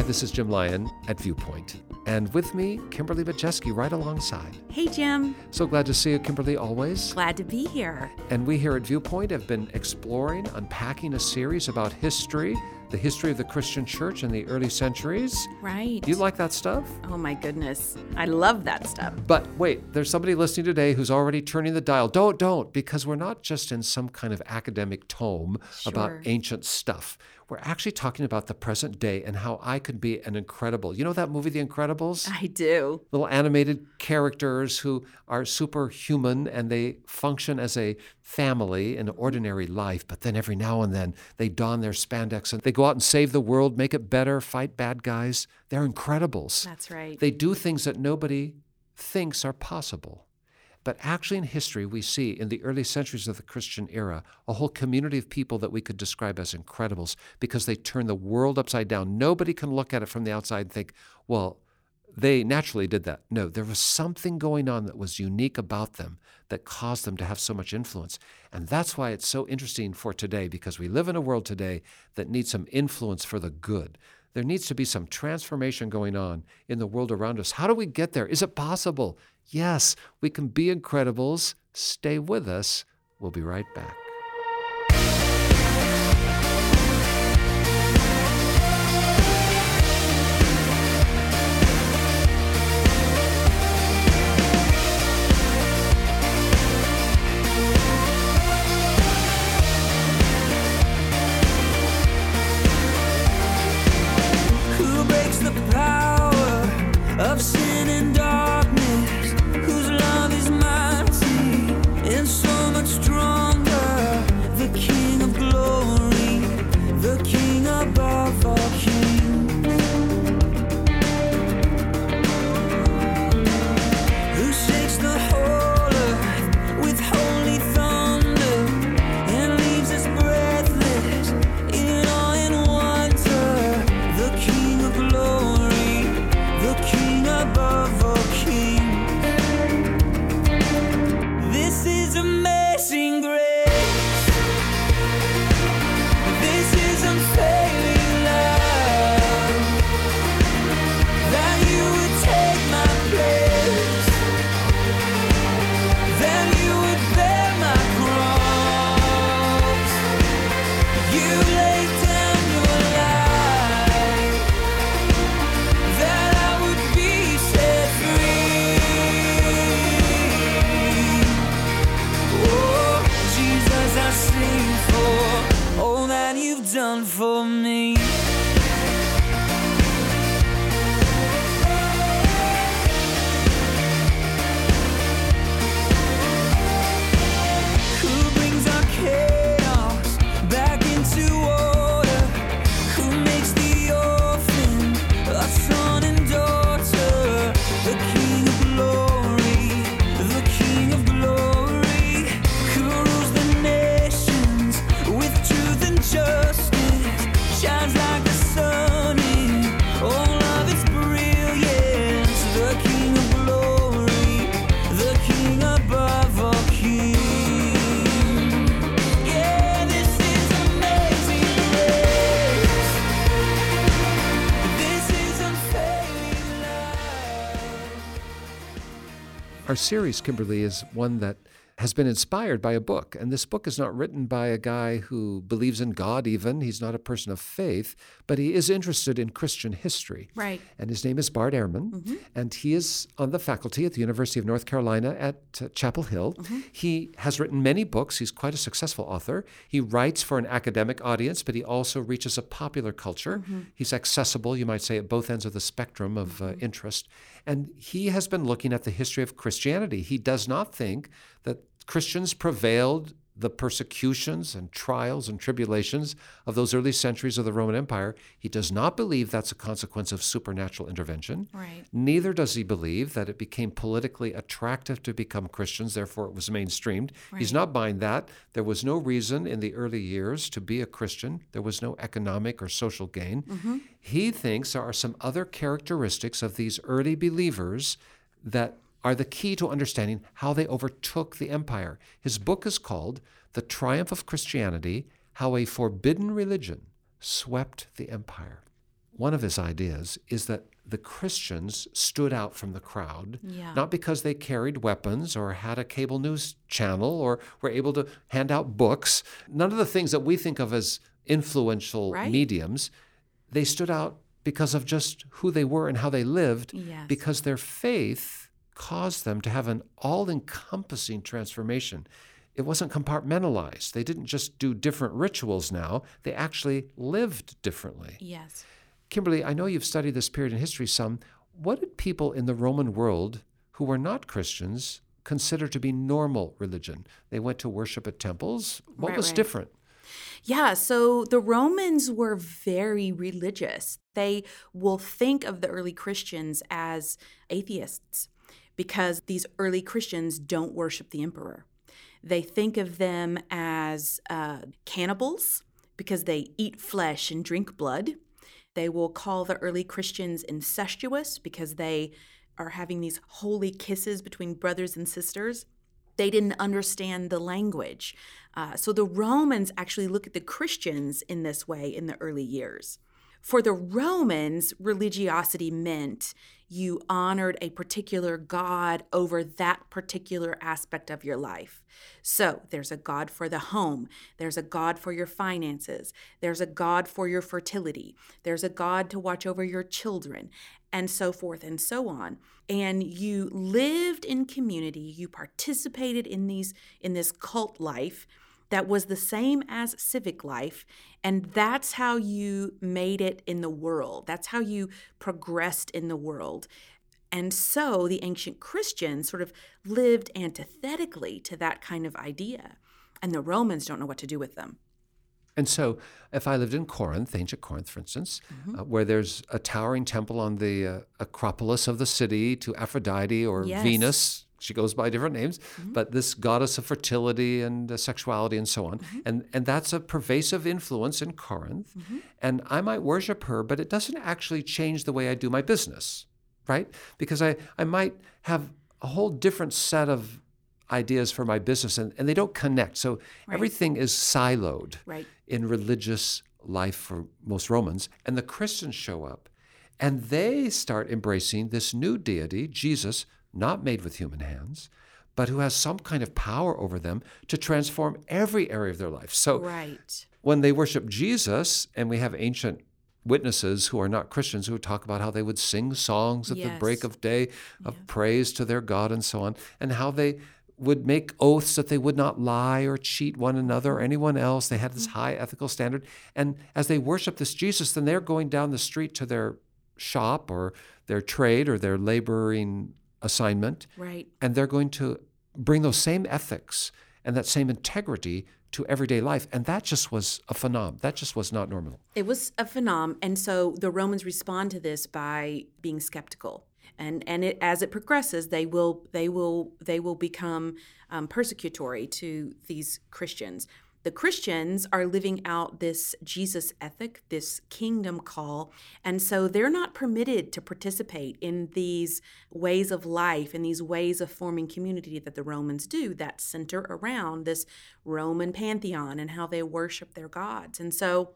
Hi, this is Jim Lyon at Viewpoint, and with me, Kimberly Majewski right alongside. Hey, Jim. So glad to see you, Kimberly, always. Glad to be here. And we here at Viewpoint have been exploring, unpacking a series about history, the history of the Christian church in the early centuries. Right. Do you like that stuff? Oh, my goodness. I love that stuff. But wait, there's somebody listening today who's already turning the dial. Don't, because we're not just in some kind of academic tome about ancient stuff. We're actually talking about the present day and how I could be an incredible. You know that movie, The Incredibles? I do. Little animated characters who are superhuman and they function as a family in ordinary life. But then every now and then they don their spandex and they go out and save the world, make it better, fight bad guys. They're Incredibles. That's right. They do things that nobody thinks are possible. But actually in history, we see in the early centuries of the Christian era, a whole community of people that we could describe as Incredibles because they turned the world upside down. Nobody can look at it from the outside and think, well, they naturally did that. No, there was something going on that was unique about them that caused them to have so much influence. And that's why it's so interesting for today, because we live in a world today that needs some influence for the good. There needs to be some transformation going on in the world around us. How do we get there? Is it possible? Yes, we can be Incredibles. Stay with us. We'll be right back. Our series, Kimberly, is one that has been inspired by a book. And this book is not written by a guy who believes in God even. He's not a person of faith, but he is interested in Christian history. Right. And his name is Bart Ehrman. Mm-hmm. And he is on the faculty at the University of North Carolina at Chapel Hill. Mm-hmm. He has written many books. He's quite a successful author. He writes for an academic audience, but he also reaches a popular culture. Mm-hmm. He's accessible, you might say, at both ends of the spectrum of interest. And he has been looking at the history of Christianity. He does not think that Christians prevailed the persecutions and trials and tribulations of those early centuries of the Roman Empire. He does not believe that's a consequence of supernatural intervention. Right. Neither does he believe that it became politically attractive to become Christians, therefore it was mainstreamed. Right. He's not buying that. There was no reason in the early years to be a Christian. There was no economic or social gain. Mm-hmm. He thinks there are some other characteristics of these early believers that are the key to understanding how they overtook the empire. His book is called The Triumph of Christianity, How a Forbidden Religion Swept the Empire. One of his ideas is that the Christians stood out from the crowd, not because they carried weapons or had a cable news channel or were able to hand out books, none of the things that we think of as influential mediums. They stood out because of just who they were and how they lived, because their faith caused them to have an all-encompassing transformation. It wasn't compartmentalized. They didn't just do different rituals now. They actually lived differently. Yes. Kimberly, I know you've studied this period in history some. What did people in the Roman world who were not Christians consider to be normal religion? They went to worship at temples. What was different? Yeah, so the Romans were very religious. They will think of the early Christians as atheists because these early Christians don't worship the emperor. They think of them as cannibals because they eat flesh and drink blood. They will call the early Christians incestuous because they are having these holy kisses between brothers and sisters. They didn't understand the language. So the Romans actually look at the Christians in this way in the early years. For the Romans, religiosity meant you honored a particular god over that particular aspect of your life. So there's a god for the home. There's a god for your finances. There's a god for your fertility. There's a god to watch over your children, and so forth and so on. And you lived in community. You participated in this cult life that was the same as civic life, and that's how you made it in the world. That's how you progressed in the world. And so the ancient Christians sort of lived antithetically to that kind of idea, and the Romans don't know what to do with them. And so if I lived in Corinth, ancient Corinth, for instance, where there's a towering temple on the Acropolis of the city to Aphrodite or Venus. She goes by different names, but this goddess of fertility and sexuality and so on. And that's a pervasive influence in Corinth. And I might worship her, but it doesn't actually change the way I do my business, right? Because I might have a whole different set of ideas for my business, and they don't connect. So everything is siloed in religious life for most Romans. And the Christians show up, and they start embracing this new deity, Jesus, not made with human hands, but who has some kind of power over them to transform every area of their life. So when they worship Jesus, and we have ancient witnesses who are not Christians who talk about how they would sing songs at the break of day of praise to their God and so on, and how they would make oaths that they would not lie or cheat one another or anyone else. They had this high ethical standard. And as they worship this Jesus, then they're going down the street to their shop or their trade or their laboring assignment, and they're going to bring those same ethics and that same integrity to everyday life. And that just was a phenom. That just was not normal. It was a phenom. And so the Romans respond to this by being skeptical. And it, as it progresses, they will become persecutory to these Christians. The Christians are living out this Jesus ethic, this kingdom call, and so they're not permitted to participate in these ways of life, in these ways of forming community that the Romans do that center around this Roman pantheon and how they worship their gods. And so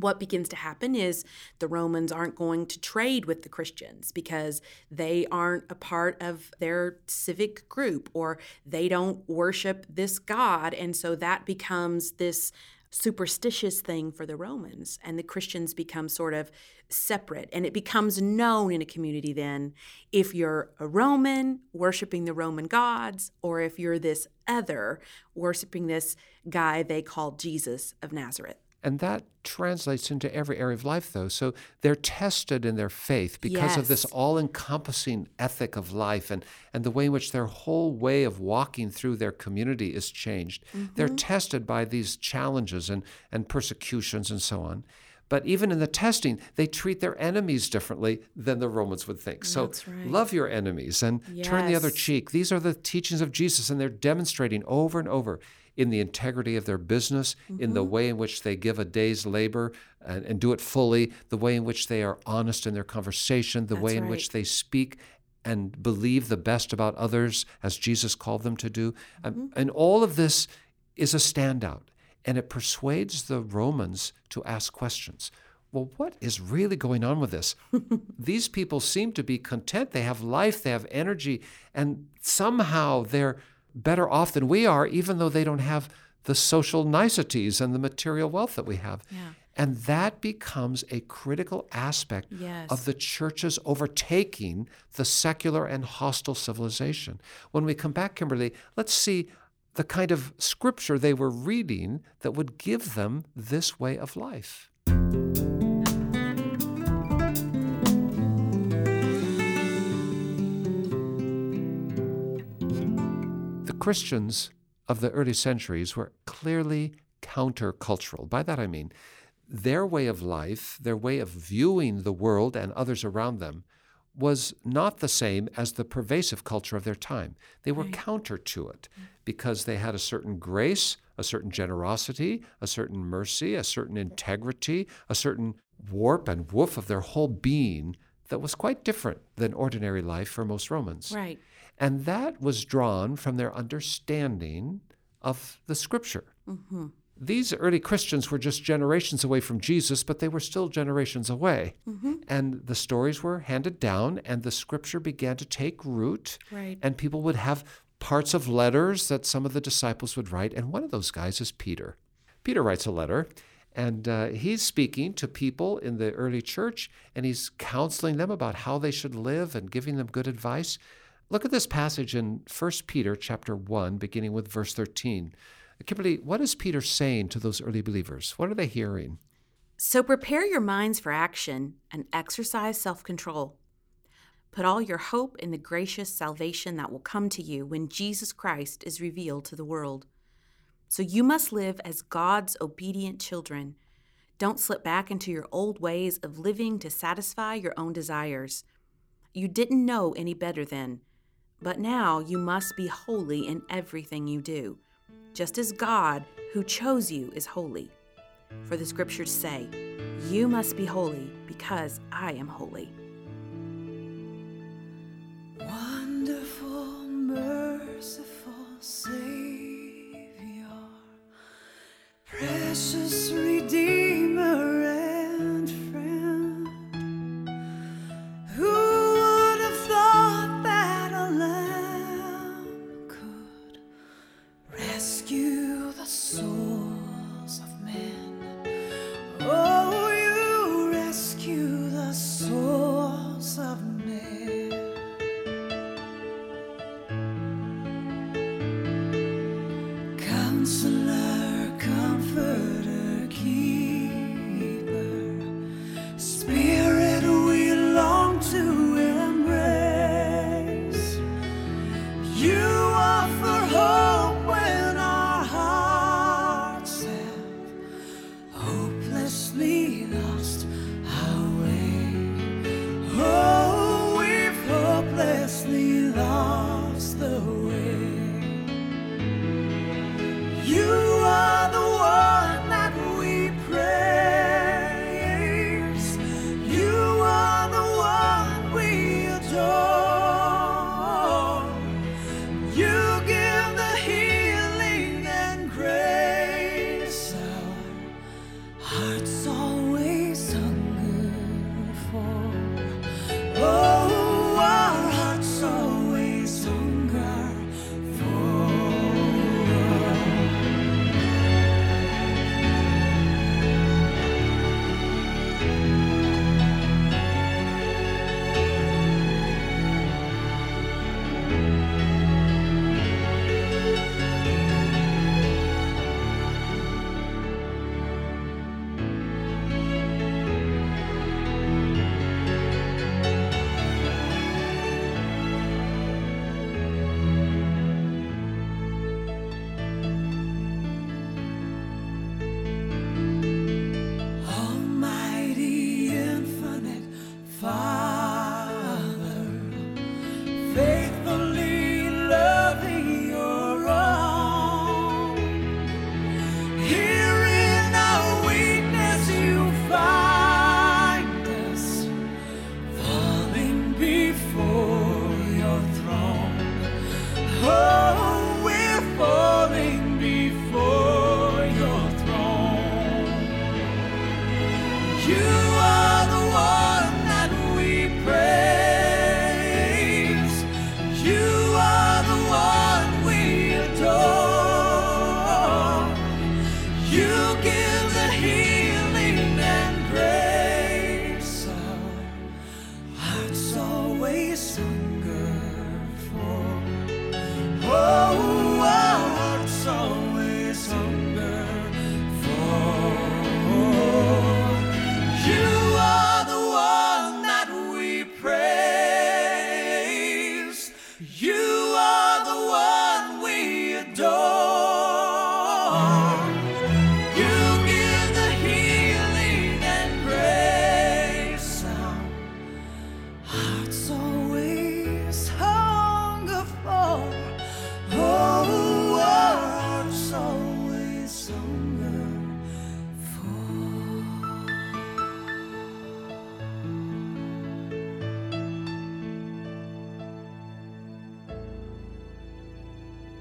what begins to happen is the Romans aren't going to trade with the Christians because they aren't a part of their civic group or they don't worship this god. And so that becomes this superstitious thing for the Romans, and the Christians become sort of separate. And it becomes known in a community then if you're a Roman worshiping the Roman gods or if you're this other worshiping this guy they call Jesus of Nazareth. And that translates into every area of life, though. So they're tested in their faith because of this all-encompassing ethic of life and the way in which their whole way of walking through their community is changed. They're tested by these challenges and persecutions and so on. But even in the testing, they treat their enemies differently than the Romans would think. So love your enemies and turn the other cheek. These are the teachings of Jesus, and they're demonstrating over and over in the integrity of their business, in the way in which they give a day's labor and do it fully, the way in which they are honest in their conversation, the way in which they speak and believe the best about others, as Jesus called them to do. And all of this is a standout, and it persuades the Romans to ask questions. well, what is really going on with this? These people seem to be content. They have life, they have energy, and somehow they're better off than we are, even though they don't have the social niceties and the material wealth that we have. Yeah. And that becomes a critical aspect yes. of the church's overtaking the secular and hostile civilization. When we come back, Kimberly, let's see the kind of scripture they were reading that would give them this way of life. The Christians of the early centuries were clearly countercultural. By that I mean their way of life, their way of viewing the world and others around them was not the same as the pervasive culture of their time. They were right. counter to it because they had a certain grace, a certain generosity, a certain mercy, a certain integrity, a certain warp and woof of their whole being that was quite different than ordinary life for most Romans. Right. And that was drawn from their understanding of the Scripture. Mm-hmm. These early Christians were just generations away from Jesus, but they were still generations away. Mm-hmm. And the stories were handed down, and the Scripture began to take root. Right. And people would have parts of letters that some of the disciples would write. And one of those guys is Peter. Peter writes a letter, and he's speaking to people in the early church, and he's counseling them about how they should live and giving them good advice. Look at this passage in 1 Peter chapter 1, beginning with verse 13. Kimberly, what is Peter saying to those early believers? What are they hearing? So prepare your minds for action and exercise self-control. Put all your hope in the gracious salvation that will come to you when Jesus Christ is revealed to the world. So you must live as God's obedient children. Don't slip back into your old ways of living to satisfy your own desires. You didn't know any better then. But now you must be holy in everything you do, just as God, who chose you, is holy. For the Scriptures say, "You must be holy because I am holy." Wonderful, merciful Savior, precious Redeemer and friend, who you are the one that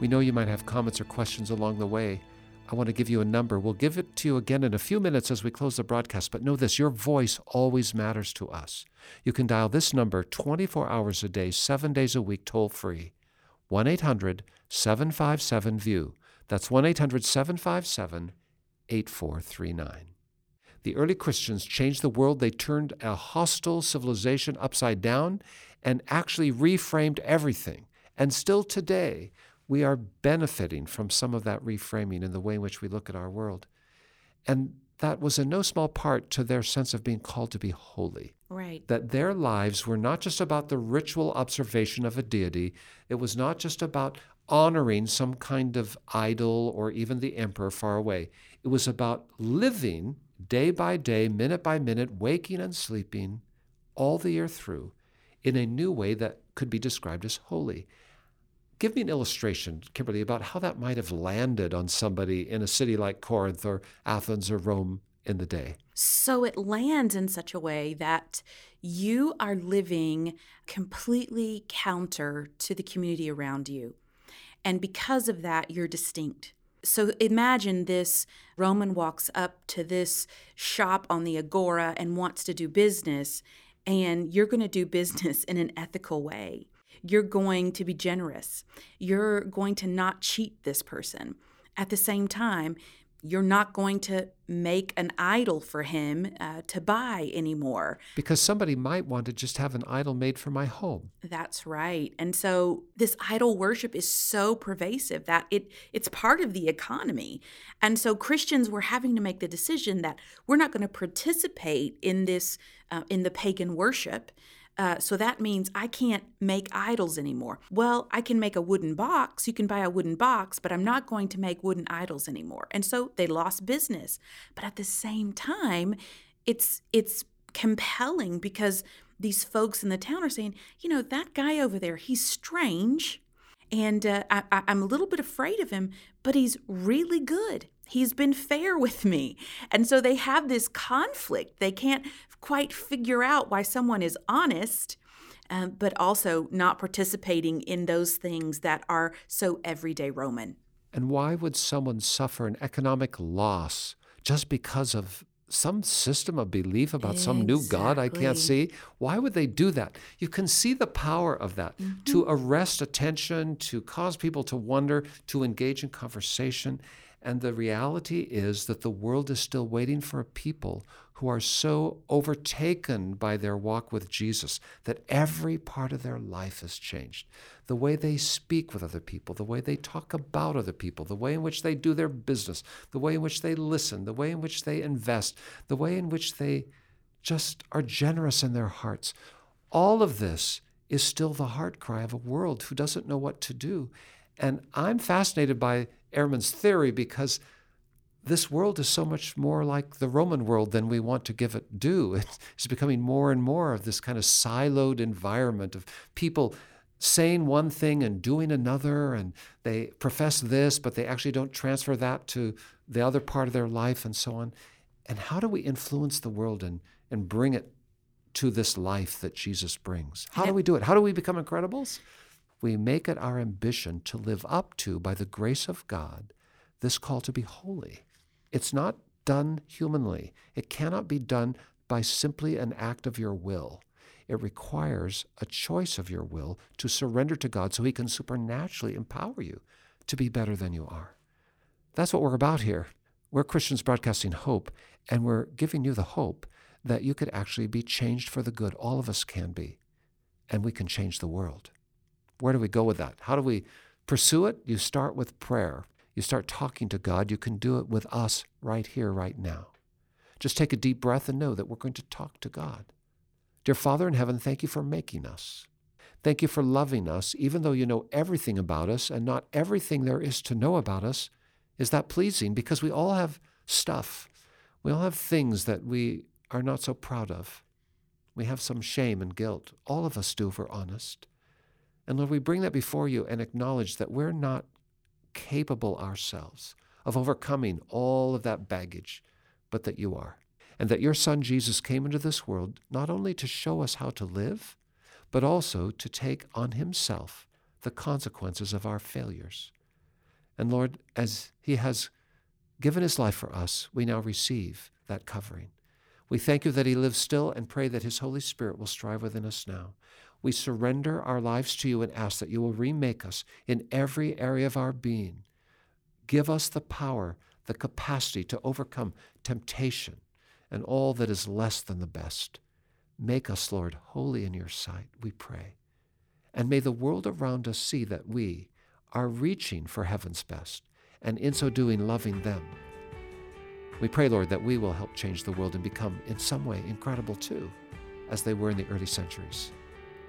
We know you might have comments or questions along the way. I want to give you a number. We'll give it to you again in a few minutes as we close the broadcast, but know this, your voice always matters to us. You can dial this number 24 hours a day, 7 days a week, toll-free, 1-800-757-VIEW. That's 1-800-757-8439. The early Christians changed the world. They turned a hostile civilization upside down and actually reframed everything. And still today, we are benefiting from some of that reframing in the way in which we look at our world. And that was in no small part to their sense of being called to be holy. Right. That their lives were not just about the ritual observation of a deity. It was not just about honoring some kind of idol or even the emperor far away. It was about living day by day, minute by minute, waking and sleeping all the year through in a new way that could be described as holy. Give me an illustration, Kimberly, about how that might have landed on somebody in a city like Corinth or Athens or Rome in the day. So it lands in such a way that you are living completely counter to the community around you. And because of that, you're distinct. So imagine this Roman walks up to this shop on the Agora and wants to do business, and you're going to do business in an ethical way. You're going to be generous. You're going to not cheat this person. At the same time, you're not going to make an idol for him to buy anymore. Because somebody might want to just have an idol made for my home. That's right. And so this idol worship is so pervasive that it's part of the economy. And so Christians were having to make the decision that we're not going to participate in this, in the pagan worship. So that means I can't make idols anymore. Well, I can make a wooden box. You can buy a wooden box, but I'm not going to make wooden idols anymore. And so they lost business. But at the same time, it's compelling because these folks in the town are saying, you know, that guy over there, he's strange, and I'm a little bit afraid of him, but he's really good. He's been fair with me. And so they have this conflict. They can't quite figure out why someone is honest, but also not participating in those things that are so everyday Roman. And why would someone suffer an economic loss just because of some system of belief about some new God I can't see? Why would they do that? You can see the power of that, to arrest attention, to cause people to wonder, to engage in conversation. And the reality is that the world is still waiting for a people who are so overtaken by their walk with Jesus that every part of their life has changed. The way they speak with other people, the way they talk about other people, the way in which they do their business, the way in which they listen, the way in which they invest, the way in which they just are generous in their hearts. All of this is still the heart cry of a world who doesn't know what to do. And I'm fascinated by Ehrman's theory because this world is so much more like the Roman world than we want to give it due. It's becoming more and more of this kind of siloed environment of people saying one thing and doing another, and they profess this, but they actually don't transfer that to the other part of their life and so on. And how do we influence the world and bring it to this life that Jesus brings? How do we do it? How do we become Incredibles? We make it our ambition to live up to, by the grace of God, this call to be holy. It's not done humanly. It cannot be done by simply an act of your will. It requires a choice of your will to surrender to God so he can supernaturally empower you to be better than you are. That's what we're about here. We're Christians broadcasting hope, and we're giving you the hope that you could actually be changed for the good. All of us can be, and we can change the world. Where do we go with that? How do we pursue it? You start with prayer. You start talking to God. You can do it with us right here, right now. Just take a deep breath and know that we're going to talk to God. Dear Father in heaven, thank you for making us. Thank you for loving us, even though you know everything about us, and not everything there is to know about us is that pleasing, because we all have stuff. We all have things that we are not so proud of. We have some shame and guilt. All of us do if we're honest. And Lord, we bring that before you and acknowledge that we're not capable ourselves of overcoming all of that baggage, but that you are. And that your Son Jesus came into this world not only to show us how to live, but also to take on himself the consequences of our failures. And Lord, as he has given his life for us, we now receive that covering. We thank you that he lives still and pray that his Holy Spirit will strive within us now. We surrender our lives to you and ask that you will remake us in every area of our being. Give us the power, the capacity to overcome temptation and all that is less than the best. Make us, Lord, holy in your sight, we pray. And may the world around us see that we are reaching for heaven's best, and in so doing, loving them. We pray, Lord, that we will help change the world and become, in some way, incredible too, as they were in the early centuries.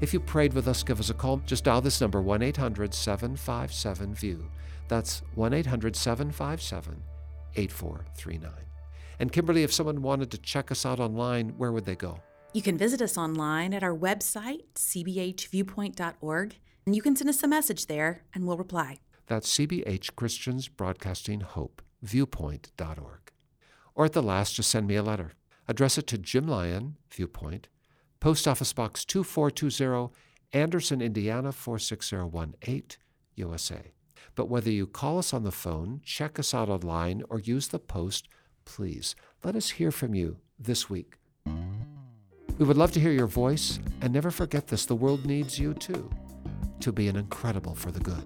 If you prayed with us, give us a call. Just dial this number, 1-800-757-VIEW. That's 1-800-757-8439. And Kimberly, if someone wanted to check us out online, where would they go? You can visit us online at our website, cbhviewpoint.org, and you can send us a message there, and we'll reply. That's CBH Christians Broadcasting Hope, viewpoint.org. Or at the last, just send me a letter. Address it to Jim Lyon, Viewpoint, Post Office Box 2420, Anderson, Indiana, 46018, USA. But whether you call us on the phone, check us out online, or use the post, please let us hear from you this week. We would love to hear your voice, and never forget this, the world needs you too, to be an incredible for the good.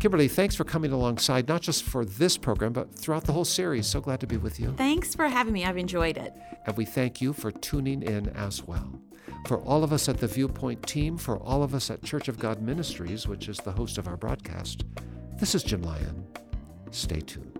Kimberly, thanks for coming alongside, not just for this program, but throughout the whole series. So glad to be with you. Thanks for having me. I've enjoyed it. And we thank you for tuning in as well. For all of us at the Viewpoint team, for all of us at Church of God Ministries, which is the host of our broadcast, this is Jim Lyon. Stay tuned.